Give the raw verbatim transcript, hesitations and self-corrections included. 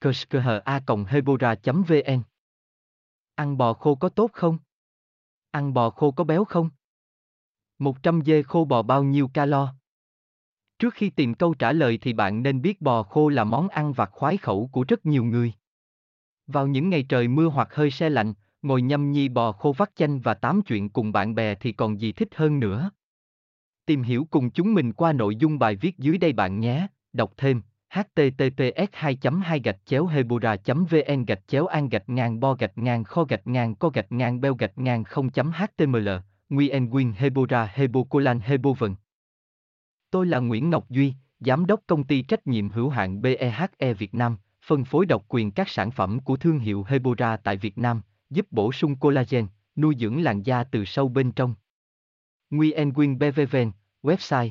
c s k h a hebora chấm v n. Ăn bò khô có tốt không? Ăn bò khô có béo không? một trăm dê khô bò bao nhiêu calo? Trước khi tìm câu trả lời thì bạn nên biết bò khô là món ăn vặt khoái khẩu của rất nhiều người. Vào những ngày trời mưa hoặc hơi se lạnh, ngồi nhâm nhi bò khô vắt chanh và tám chuyện cùng bạn bè thì còn gì thích hơn nữa. Tìm hiểu cùng chúng mình qua nội dung bài viết dưới đây bạn nhé. Đọc thêm h t t p s hai chấm hai gạch chéo hebora chấm v n gạch chéo an gạch ngang bo gạch ngang co gạch ngang beo gạch ngang không chấm h t m l. Nguyen Nguyen Hebora Hebocolan Hebovn. Tôi là Nguyễn Ngọc Duy, Giám đốc Công ty Trách nhiệm hữu hạn bê e hát e Việt Nam, phân phối độc quyền các sản phẩm của thương hiệu Hebora tại Việt Nam, giúp bổ sung collagen, nuôi dưỡng làn da từ sâu bên trong. Nguyen Nguyen bê vê vê en, website